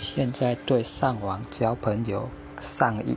现在对上网交朋友上瘾，